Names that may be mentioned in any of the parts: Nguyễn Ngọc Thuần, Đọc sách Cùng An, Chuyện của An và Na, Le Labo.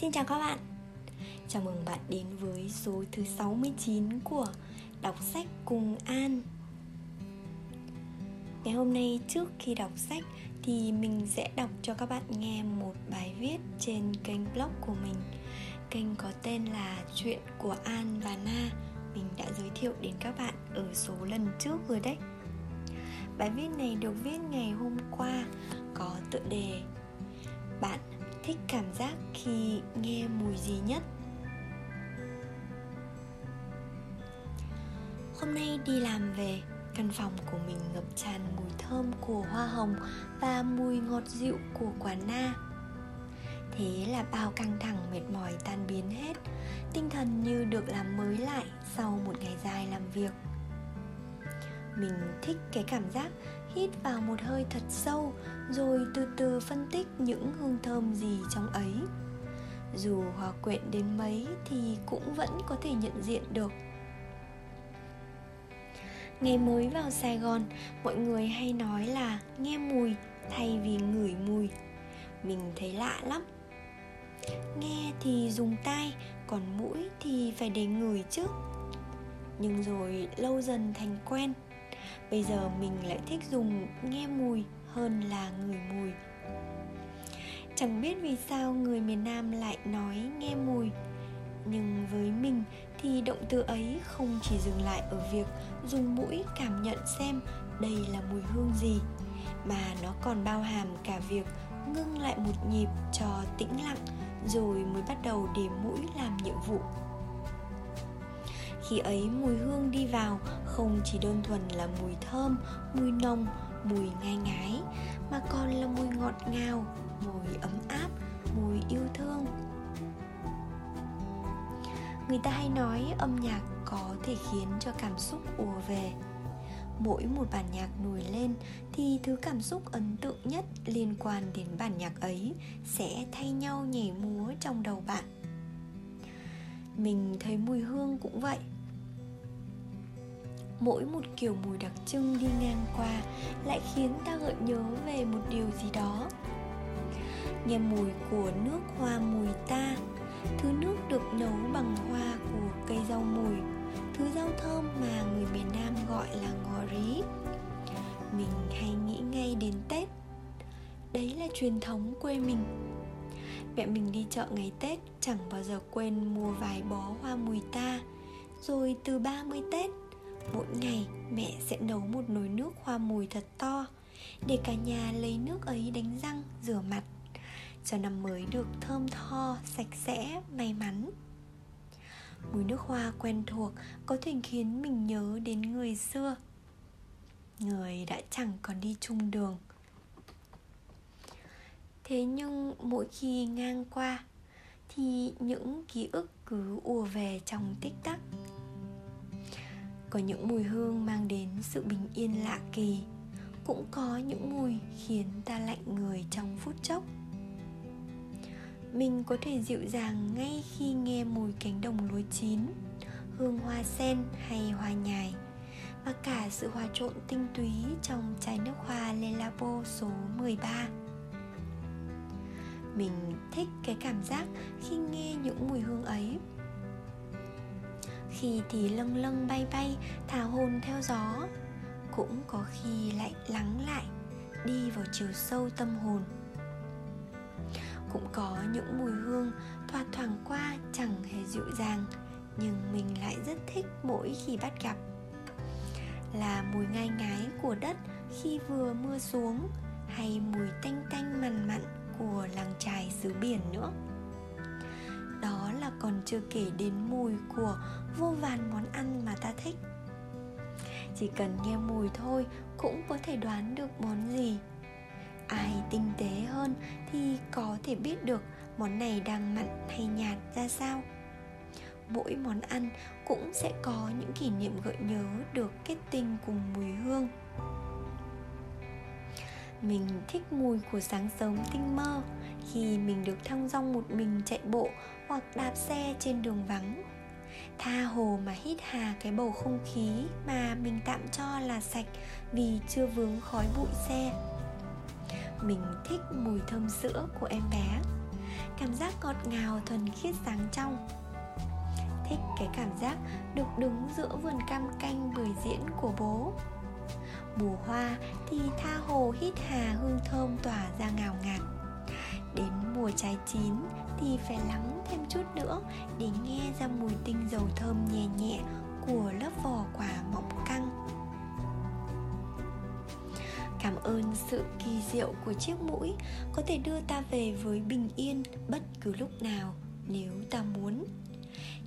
Xin chào các bạn. Chào mừng bạn đến với số thứ 69 của Đọc sách Cùng An. Ngày hôm nay, trước khi đọc sách thì mình sẽ đọc cho các bạn nghe một bài viết trên kênh blog của mình. Kênh có tên là Chuyện của An và Na. Mình đã giới thiệu đến các bạn ở số lần trước rồi đấy. Bài viết này được viết ngày hôm qua, có tựa đề Bạn thích cảm giác khi nghe mùi gì nhất. Hôm nay đi làm về, căn phòng của mình ngập tràn mùi thơm của hoa hồng và mùi ngọt dịu của quả na. Thế là bao căng thẳng mệt mỏi tan biến hết, tinh thần như được làm mới lại sau một ngày dài làm việc. Mình thích cái cảm giác hít vào một hơi thật sâu rồi từ từ phân tích những hương thơm gì trong ấy. Dù hòa quyện đến mấy thì cũng vẫn có thể nhận diện được. Ngày mới vào Sài Gòn, mọi người hay nói là nghe mùi thay vì ngửi mùi. Mình thấy lạ lắm. Nghe thì dùng tai, còn mũi thì phải để ngửi chứ. Nhưng rồi lâu dần thành quen. Bây giờ mình lại thích dùng nghe mùi hơn là ngửi mùi. Chẳng biết vì sao người miền Nam lại nói nghe mùi. Nhưng với mình thì động từ ấy không chỉ dừng lại ở việc dùng mũi cảm nhận xem đây là mùi hương gì, mà nó còn bao hàm cả việc ngưng lại một nhịp cho tĩnh lặng rồi mới bắt đầu để mũi làm nhiệm vụ. Khi ấy mùi hương đi vào không chỉ đơn thuần là mùi thơm, mùi nồng, mùi ngai ngái, mà còn là mùi ngọt ngào, mùi ấm áp, mùi yêu thương. Người ta hay nói âm nhạc có thể khiến cho cảm xúc ùa về. Mỗi một bản nhạc nổi lên thì thứ cảm xúc ấn tượng nhất liên quan đến bản nhạc ấy sẽ thay nhau nhảy múa trong đầu bạn. Mình thấy mùi hương cũng vậy. Mỗi một kiểu mùi đặc trưng đi ngang qua lại khiến ta gợi nhớ về một điều gì đó. Nghe mùi của nước hoa mùi ta, thứ nước được nấu bằng hoa của cây rau mùi, thứ rau thơm mà người miền Nam gọi là ngò rí. Mình hay nghĩ ngay đến Tết. Đấy là truyền thống quê mình. Mẹ mình đi chợ ngày Tết chẳng bao giờ quên mua vài bó hoa mùi ta. Rồi từ 30 Tết, mỗi ngày mẹ sẽ nấu một nồi nước hoa mùi thật to để cả nhà lấy nước ấy đánh răng, rửa mặt cho năm mới được thơm tho, sạch sẽ, may mắn. Mùi nước hoa quen thuộc có thể khiến mình nhớ đến người xưa, người đã chẳng còn đi chung đường. Thế nhưng mỗi khi ngang qua thì những ký ức cứ ùa về trong tích tắc. Có những mùi hương mang đến sự bình yên lạ kỳ, cũng có những mùi khiến ta lạnh người trong phút chốc. Mình có thể dịu dàng ngay khi nghe mùi cánh đồng lúa chín, hương hoa sen hay hoa nhài, và cả sự hòa trộn tinh túy trong chai nước hoa Le Labo số 13. Mình thích cái cảm giác khi nghe những mùi hương ấy. Khi thì lâng lâng bay bay, thả hồn theo gió, cũng có khi lại lắng lại, đi vào chiều sâu tâm hồn. Cũng có những mùi hương thoạt thoảng qua chẳng hề dịu dàng, nhưng mình lại rất thích mỗi khi bắt gặp. Là mùi ngai ngái của đất khi vừa mưa xuống, hay mùi tanh tanh mặn mặn của làng chài xứ biển nữa. Đó là còn chưa kể đến mùi của vô vàn món ăn mà ta thích. Chỉ cần nghe mùi thôi cũng có thể đoán được món gì. Ai tinh tế hơn thì có thể biết được món này đang mặn hay nhạt ra sao. Mỗi món ăn cũng sẽ có những kỷ niệm gợi nhớ được kết tinh cùng mùi hương. Mình thích mùi của sáng sớm tinh mơ, khi mình được thong dong một mình chạy bộ hoặc đạp xe trên đường vắng, tha hồ mà hít hà cái bầu không khí mà mình tạm cho là sạch vì chưa vướng khói bụi xe. Mình thích mùi thơm sữa của em bé, cảm giác ngọt ngào thuần khiết sáng trong. Thích cái cảm giác được đứng giữa vườn cam canh bưởi diễn của bố. Mùa hoa thì tha hồ hít hà hương thơm tỏa ra ngào ngạt. Đến mùa trái chín thì phải lắng thêm chút nữa để nghe ra mùi tinh dầu thơm nhẹ nhẹ của lớp vỏ quả mọng căng. Cảm ơn sự kỳ diệu của chiếc mũi có thể đưa ta về với bình yên bất cứ lúc nào nếu ta muốn.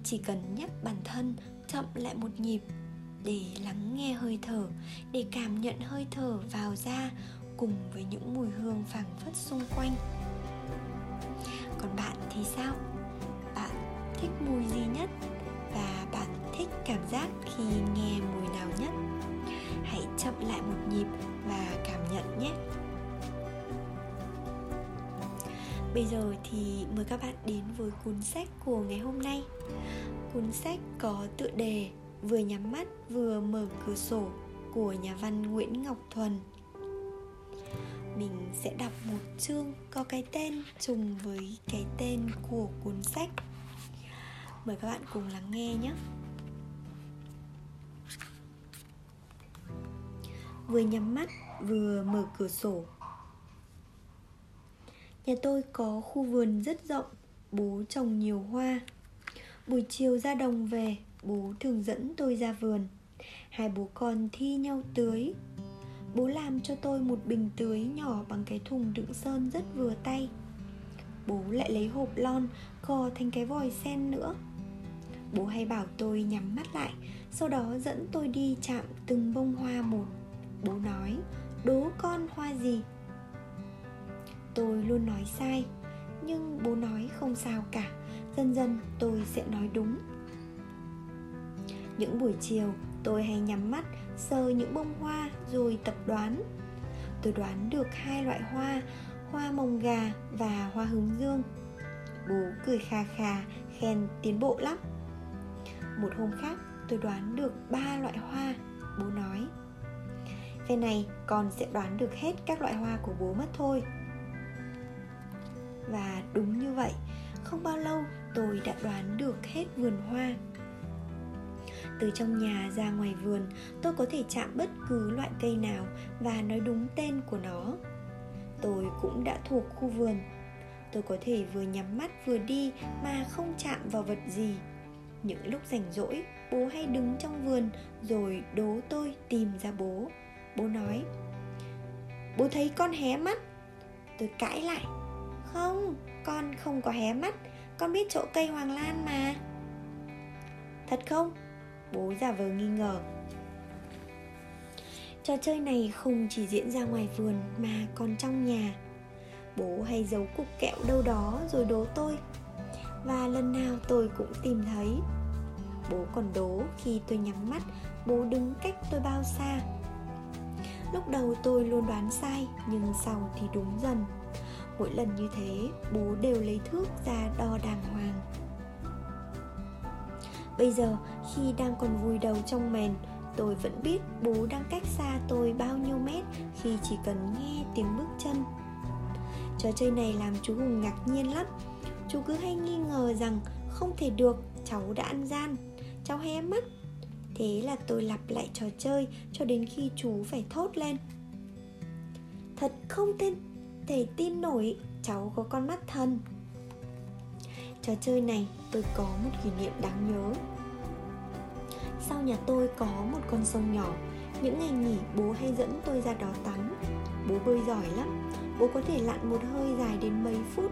Chỉ cần nhắc bản thân chậm lại một nhịp để lắng nghe hơi thở, để cảm nhận hơi thở vào ra cùng với những mùi hương phảng phất xung quanh. Còn bạn thì sao? Bạn thích mùi gì nhất? Và bạn thích cảm giác khi nghe mùi nào nhất? Hãy chậm lại một nhịp và cảm nhận nhé. Bây giờ thì mời các bạn đến với cuốn sách của ngày hôm nay. Cuốn sách có tựa đề Vừa nhắm mắt vừa mở cửa sổ của nhà văn Nguyễn Ngọc Thuần. Mình sẽ đọc một chương có cái tên trùng với cái tên của cuốn sách. Mời các bạn cùng lắng nghe nhé. Vừa nhắm mắt vừa mở cửa sổ. Nhà tôi có khu vườn rất rộng, bố trồng nhiều hoa. Buổi chiều ra đồng về, bố thường dẫn tôi ra vườn. Hai bố con thi nhau tưới. Bố làm cho tôi một bình tưới nhỏ bằng cái thùng đựng sơn rất vừa tay. Bố lại lấy hộp lon gò thành cái vòi sen nữa. Bố hay bảo tôi nhắm mắt lại, sau đó dẫn tôi đi chạm từng bông hoa một. Bố nói, đố con hoa gì? Tôi luôn nói sai, nhưng bố nói không sao cả, dần dần tôi sẽ nói đúng. Những buổi chiều, tôi hay nhắm mắt, sờ những bông hoa rồi tập đoán. Tôi đoán được hai loại hoa, hoa mồng gà và hoa hướng dương. Bố cười khà khà, khen tiến bộ lắm. Một hôm khác, tôi đoán được 3 loại hoa, bố nói. Thế này, con sẽ đoán được hết các loại hoa của bố mất thôi. Và đúng như vậy, không bao lâu tôi đã đoán được hết vườn hoa. Từ trong nhà ra ngoài vườn, tôi có thể chạm bất cứ loại cây nào và nói đúng tên của nó. Tôi cũng đã thuộc khu vườn. Tôi có thể vừa nhắm mắt vừa đi mà không chạm vào vật gì. Những lúc rảnh rỗi, bố hay đứng trong vườn rồi đố tôi tìm ra bố. Bố nói, bố thấy con hé mắt. Tôi cãi lại, không, con không có hé mắt, con biết chỗ cây hoàng lan mà. Thật không? Bố giả vờ nghi ngờ. Trò chơi này không chỉ diễn ra ngoài vườn mà còn trong nhà. Bố hay giấu cục kẹo đâu đó rồi đố tôi. Và lần nào tôi cũng tìm thấy. Bố còn đố khi tôi nhắm mắt, bố đứng cách tôi bao xa. Lúc đầu tôi luôn đoán sai, nhưng sau thì đúng dần. Mỗi lần như thế, bố đều lấy thước ra đo đàng hoàng. Bây giờ, khi đang còn vùi đầu trong mền, tôi vẫn biết bố đang cách xa tôi bao nhiêu mét khi chỉ cần nghe tiếng bước chân. Trò chơi này làm chú Hùng ngạc nhiên lắm. Chú cứ hay nghi ngờ rằng không thể được, cháu đã ăn gian, cháu hé mắt. Thế là tôi lặp lại trò chơi cho đến khi chú phải thốt lên. Thật không thể tin nổi, cháu có con mắt thần. Trò chơi này tôi có một kỷ niệm đáng nhớ. Sau nhà tôi có một con sông nhỏ. Những ngày nghỉ bố hay dẫn tôi ra đó tắm. Bố bơi giỏi lắm, bố có thể lặn một hơi dài đến mấy phút.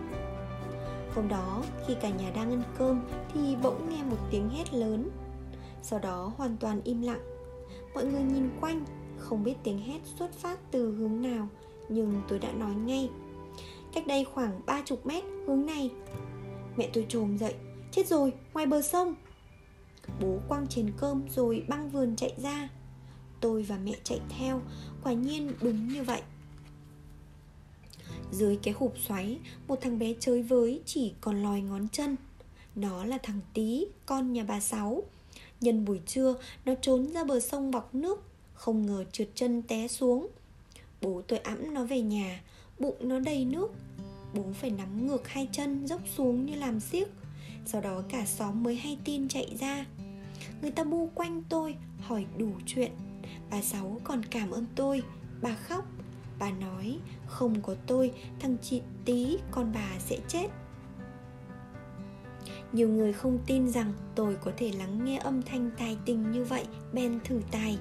Hôm đó khi cả nhà đang ăn cơm thì bỗng nghe một tiếng hét lớn. Sau đó hoàn toàn im lặng. Mọi người nhìn quanh, không biết tiếng hét xuất phát từ hướng nào. Nhưng tôi đã nói ngay, cách đây khoảng 30 mét, hướng này. Mẹ tôi trồm dậy, chết rồi, ngoài bờ sông. Bố quăng chén cơm rồi băng vườn chạy ra. Tôi và mẹ chạy theo, quả nhiên đúng như vậy. Dưới cái hộp xoáy, một thằng bé chơi với chỉ còn lòi ngón chân. Nó là thằng Tí, con nhà bà Sáu. Nhân buổi trưa, nó trốn ra bờ sông bọc nước, không ngờ trượt chân té xuống. Bố tôi ẵm nó về nhà, bụng nó đầy nước. bố phải nắm ngược hai chân dốc xuống như làm xiếc. Sau đó cả xóm mới hay tin chạy ra. Người ta bu quanh tôi, hỏi đủ chuyện. Bà Sáu còn cảm ơn tôi, bà khóc. Bà nói không có tôi, thằng chị Tí con bà sẽ chết. Nhiều người không tin rằng tôi có thể lắng nghe âm thanh tài tình như vậy, bèn thử tài.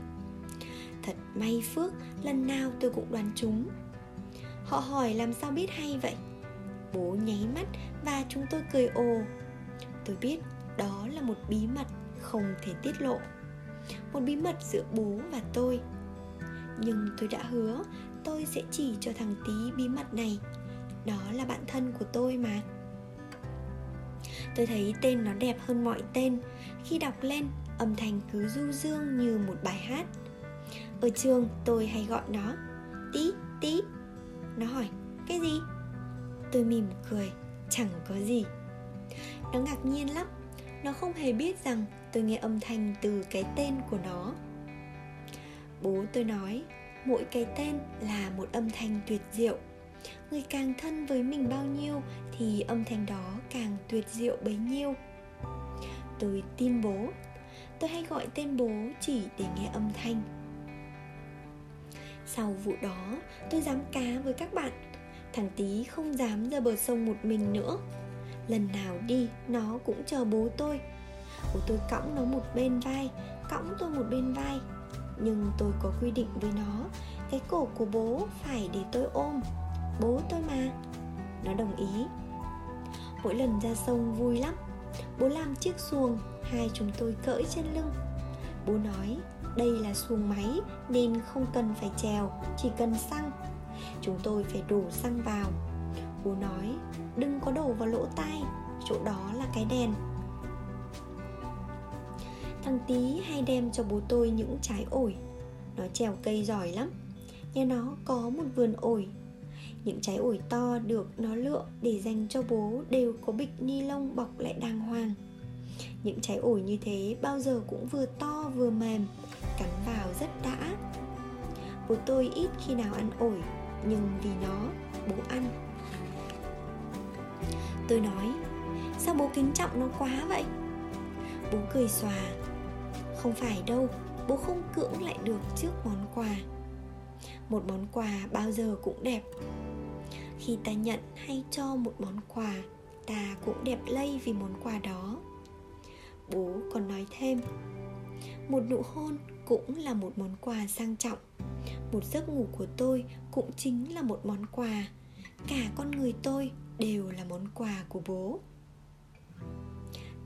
Thật may phước, lần nào tôi cũng đoán trúng. Họ hỏi làm sao biết hay vậy? Bố nháy mắt và chúng tôi cười ồ. Tôi biết đó là một bí mật không thể tiết lộ, một bí mật giữa bố và tôi. Nhưng tôi đã hứa tôi sẽ chỉ cho thằng Tí bí mật này. Đó là bạn thân của tôi mà. Tôi thấy tên nó đẹp hơn mọi tên. Khi đọc lên, âm thanh cứ du dương như một bài hát. Ở trường tôi hay gọi nó Tí, Tí. Nó hỏi cái gì? Tôi mỉm cười, chẳng có gì. Nó ngạc nhiên lắm. Nó không hề biết rằng tôi nghe âm thanh từ cái tên của nó. Bố tôi nói mỗi cái tên là một âm thanh tuyệt diệu. Người càng thân với mình bao nhiêu thì âm thanh đó càng tuyệt diệu bấy nhiêu. Tôi tin bố. Tôi hay gọi tên bố chỉ để nghe âm thanh. Sau vụ đó, tôi dám cá với các bạn. Thằng Tí không dám ra bờ sông một mình nữa. Lần nào đi, nó cũng chờ bố tôi. Bố tôi cõng nó một bên vai, cõng tôi một bên vai. Nhưng tôi có quy định với nó, cái cổ của bố phải để tôi ôm. Bố tôi mà. Nó đồng ý. Mỗi lần ra sông vui lắm. Bố làm chiếc xuồng, hai chúng tôi cưỡi trên lưng. Bố nói đây là xuồng máy nên không cần phải chèo, chỉ cần xăng. Chúng tôi phải đổ xăng vào. Bố nói đừng có đổ vào lỗ tai, chỗ đó là cái đèn. Thằng Tí hay đem cho bố tôi những trái ổi. Nó trèo cây giỏi lắm. Nhà nó có một vườn ổi. Những trái ổi to được nó lựa để dành cho bố đều có bịch ni lông bọc lại đàng hoàng. Những trái ổi như thế bao giờ cũng vừa to vừa mềm, cắn vào rất đã. Bố tôi ít khi nào ăn ổi, nhưng vì nó, bố ăn. Tôi nói, sao bố kính trọng nó quá vậy? Bố cười xòa, không phải đâu, bố không cưỡng lại được trước món quà. Một món quà bao giờ cũng đẹp. Khi ta nhận hay cho một món quà, ta cũng đẹp lây vì món quà đó. Bố còn nói thêm, một nụ hôn cũng là một món quà sang trọng. Một giấc ngủ của tôi cũng chính là một món quà. Cả con người tôi đều là món quà của bố.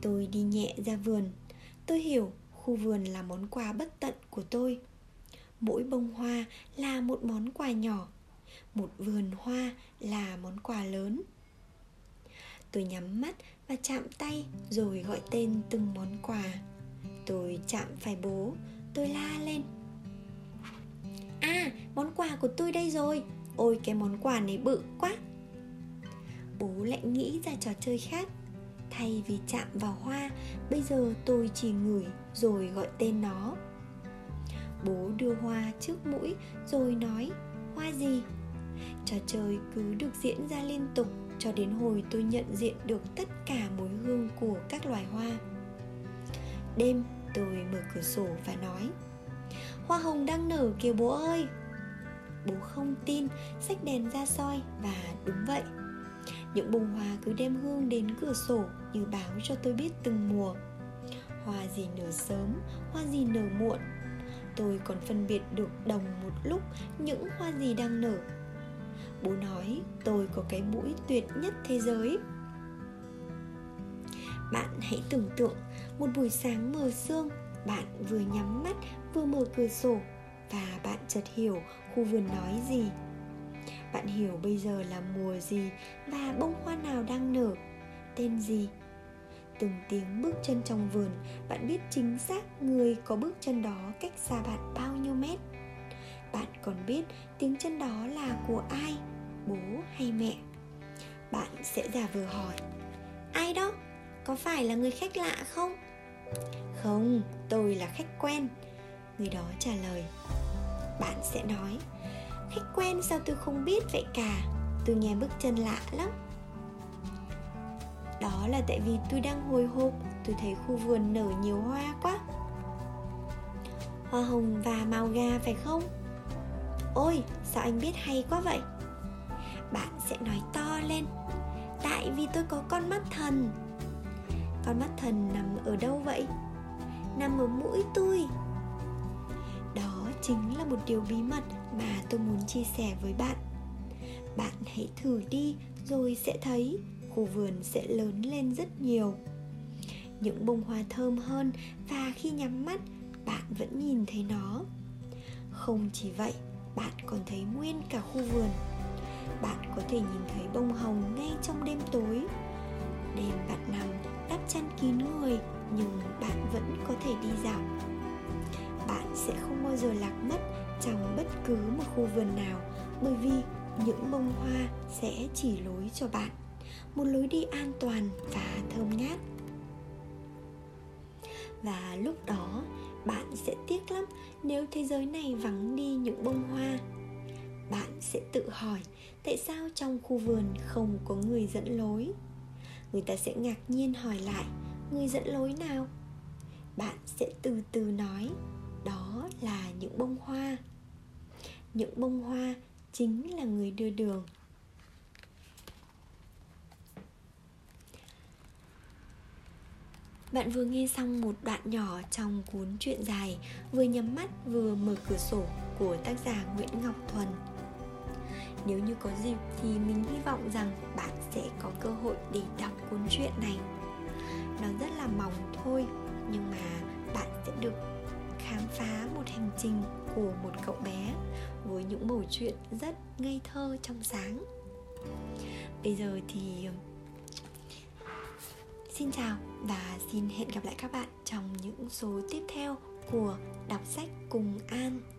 Tôi đi nhẹ ra vườn. Tôi hiểu khu vườn là món quà bất tận của tôi. Mỗi bông hoa là một món quà nhỏ, một vườn hoa là món quà lớn. Tôi nhắm mắt và chạm tay rồi gọi tên từng món quà. Tôi chạm phải bố, tôi la lên. À, món quà của tôi đây rồi. Ôi, cái món quà này bự quá. Bố lại nghĩ ra trò chơi khác. Thay vì chạm vào hoa, bây giờ tôi chỉ ngửi rồi gọi tên nó. Bố đưa hoa trước mũi rồi nói, hoa gì? Trò chơi cứ được diễn ra liên tục cho đến hồi tôi nhận diện được tất cả mùi hương của các loài hoa. Đêm tôi mở cửa sổ và nói, hoa hồng đang nở kìa bố ơi. Bố không tin, xách đèn ra soi và đúng vậy. Những bông hoa cứ đem hương đến cửa sổ như báo cho tôi biết từng mùa. Hoa gì nở sớm, hoa gì nở muộn. Tôi còn phân biệt được đồng một lúc những hoa gì đang nở. Bố nói tôi có cái mũi tuyệt nhất thế giới. Bạn hãy tưởng tượng một buổi sáng mờ sương. Bạn vừa nhắm mắt vừa mở cửa sổ và bạn chợt hiểu khu vườn nói gì. Bạn hiểu bây giờ là mùa gì và bông hoa nào đang nở, tên gì. Từng tiếng bước chân trong vườn, bạn biết chính xác người có bước chân đó cách xa bạn bao nhiêu mét. Bạn còn biết tiếng chân đó là của ai, bố hay mẹ. Bạn sẽ giả vờ hỏi, ai đó, có phải là người khách lạ không? Không, tôi là khách quen. Người đó trả lời. Bạn sẽ nói, khách quen sao tôi không biết vậy cả. từ nhà bước chân lạ lắm. Đó là tại vì tôi đang hồi hộp, tôi thấy khu vườn nở nhiều hoa quá. Hoa hồng và màu gà phải không? Ôi, sao anh biết hay quá vậy? Bạn sẽ nói to lên. Tại vì tôi có con mắt thần. Con mắt thần nằm ở đâu vậy? Nằm ở mũi tôi. Đó chính là một điều bí mật mà tôi muốn chia sẻ với bạn. Bạn hãy thử đi rồi sẽ thấy khu vườn sẽ lớn lên rất nhiều. Những bông hoa thơm hơn và khi nhắm mắt bạn vẫn nhìn thấy nó. Không chỉ vậy, bạn còn thấy nguyên cả khu vườn. Bạn có thể nhìn thấy bông hồng ngay trong đêm tối. Đêm bạn nằm đắp chăn kín người nhưng bạn vẫn có thể đi dạo. Bạn sẽ không bao giờ lạc mất trong bất cứ một khu vườn nào, bởi vì những bông hoa sẽ chỉ lối cho bạn, một lối đi an toàn và thơm ngát. Và lúc đó bạn sẽ tiếc lắm nếu thế giới này vắng đi những bông hoa. Bạn sẽ tự hỏi tại sao trong khu vườn không có người dẫn lối. Người ta sẽ ngạc nhiên hỏi lại, người dẫn lối nào? Bạn sẽ từ từ nói, đó là những bông hoa. Những bông hoa chính là người đưa đường. Bạn vừa nghe xong một đoạn nhỏ trong cuốn truyện dài Vừa nhắm mắt vừa mở cửa sổ của tác giả Nguyễn Ngọc Thuần. Nếu như có dịp thì mình hy vọng rằng bạn sẽ có cơ hội để đọc cuốn truyện này. Nó rất là mỏng thôi, nhưng mà bạn sẽ được khám phá một hành trình của một cậu bé với những mẩu chuyện rất ngây thơ trong sáng. Bây giờ thì xin chào và xin hẹn gặp lại các bạn trong những số tiếp theo của Đọc sách Cùng An.